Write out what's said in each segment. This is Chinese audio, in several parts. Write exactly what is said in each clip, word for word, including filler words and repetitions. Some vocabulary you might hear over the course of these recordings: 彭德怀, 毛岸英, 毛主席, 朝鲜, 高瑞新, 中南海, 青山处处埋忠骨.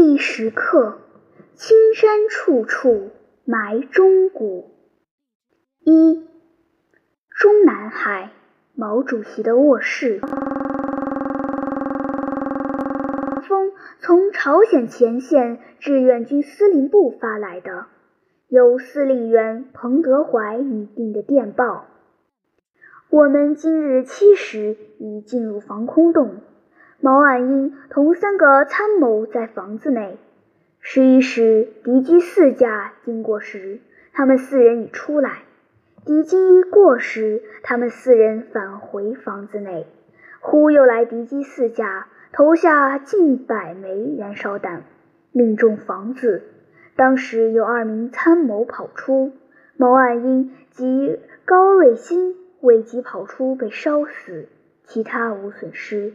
第十课：青山处处埋忠骨。一、中南海毛主席的卧室。风从朝鲜前线志愿军司令部发来的，由司令员彭德怀拟定的电报。我们今日七时已进入防空洞。毛岸英同三个参谋在房子内。十一时，敌机四架经过时，他们四人已出来；敌机一过时，他们四人返回房子内。忽又来敌机四架，投下近百枚燃烧弹，命中房子。当时有二名参谋跑出，毛岸英及高瑞新未及跑出被烧死，其他无损失。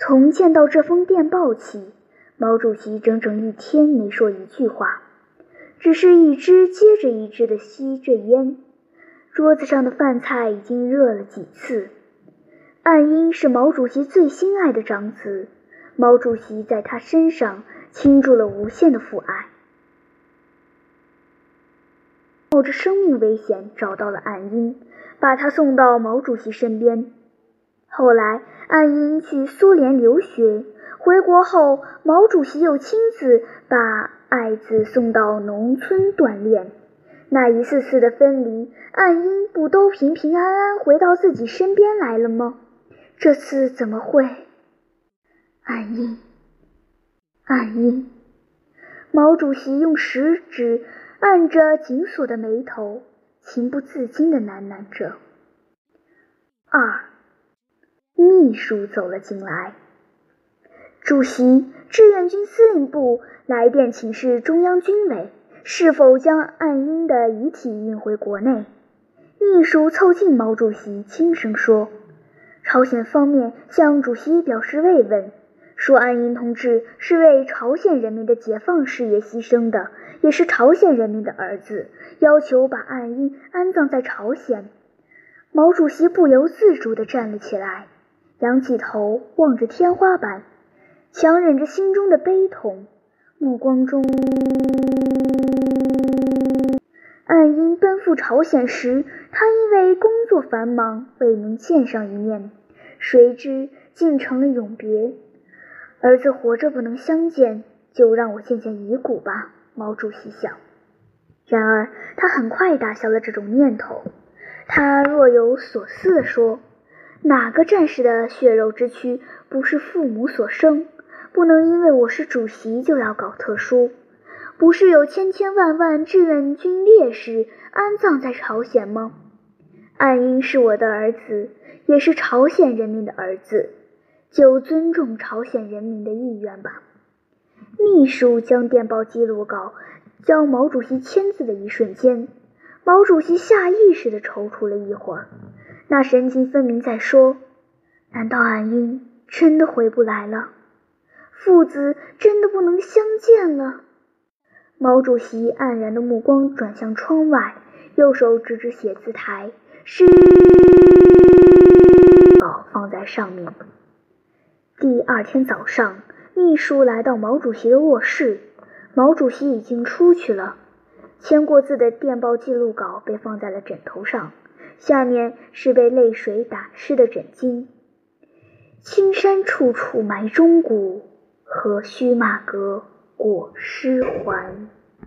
从见到这封电报起，毛主席整整一天没说一句话，只是一支接着一支地吸着烟。桌子上的饭菜已经热了几次。岸英是毛主席最心爱的长子，毛主席在他身上倾注了无限的父爱。冒着生命危险找到了岸英，把他送到毛主席身边。后来岸英去苏联留学，回国后毛主席又亲自把爱子送到农村锻炼。那一次次的分离，岸英不都平平安安回到自己身边来了吗？这次怎么会？岸英，岸英。毛主席用食指按着紧锁的眉头，情不自禁地喃喃着。二秘书走了进来。主席，志愿军司令部来电请示中央军委，是否将岸英的遗体运回国内。秘书凑近毛主席轻声说，朝鲜方面向主席表示慰问，说岸英同志是为朝鲜人民的解放事业牺牲的，也是朝鲜人民的儿子，要求把岸英安葬在朝鲜。毛主席不由自主地站了起来，仰起头望着天花板，强忍着心中的悲痛，目光中岸英奔赴朝鲜时，他因为工作繁忙未能见上一面，谁知竟成了永别。儿子活着不能相见，就让我见见遗骨吧，毛主席想。然而他很快打消了这种念头。他若有所思地说，哪个战士的血肉之躯不是父母所生，不能因为我是主席就要搞特殊。不是有千千万万志愿军烈士安葬在朝鲜吗？岸英是我的儿子，也是朝鲜人民的儿子，就尊重朝鲜人民的意愿吧。秘书将电报记录稿交毛主席签字的一瞬间，毛主席下意识地踌躇了一会儿，那神情分明在说，难道岸英真的回不来了？父子真的不能相见了？毛主席黯然的目光转向窗外，右手指指写字台，是放在上面。第二天早上，秘书来到毛主席的卧室，毛主席已经出去了。签过字的电报记录稿被放在了枕头上，下面是被泪水打湿的枕巾。青山处处埋忠骨，何须骂革裹尸还。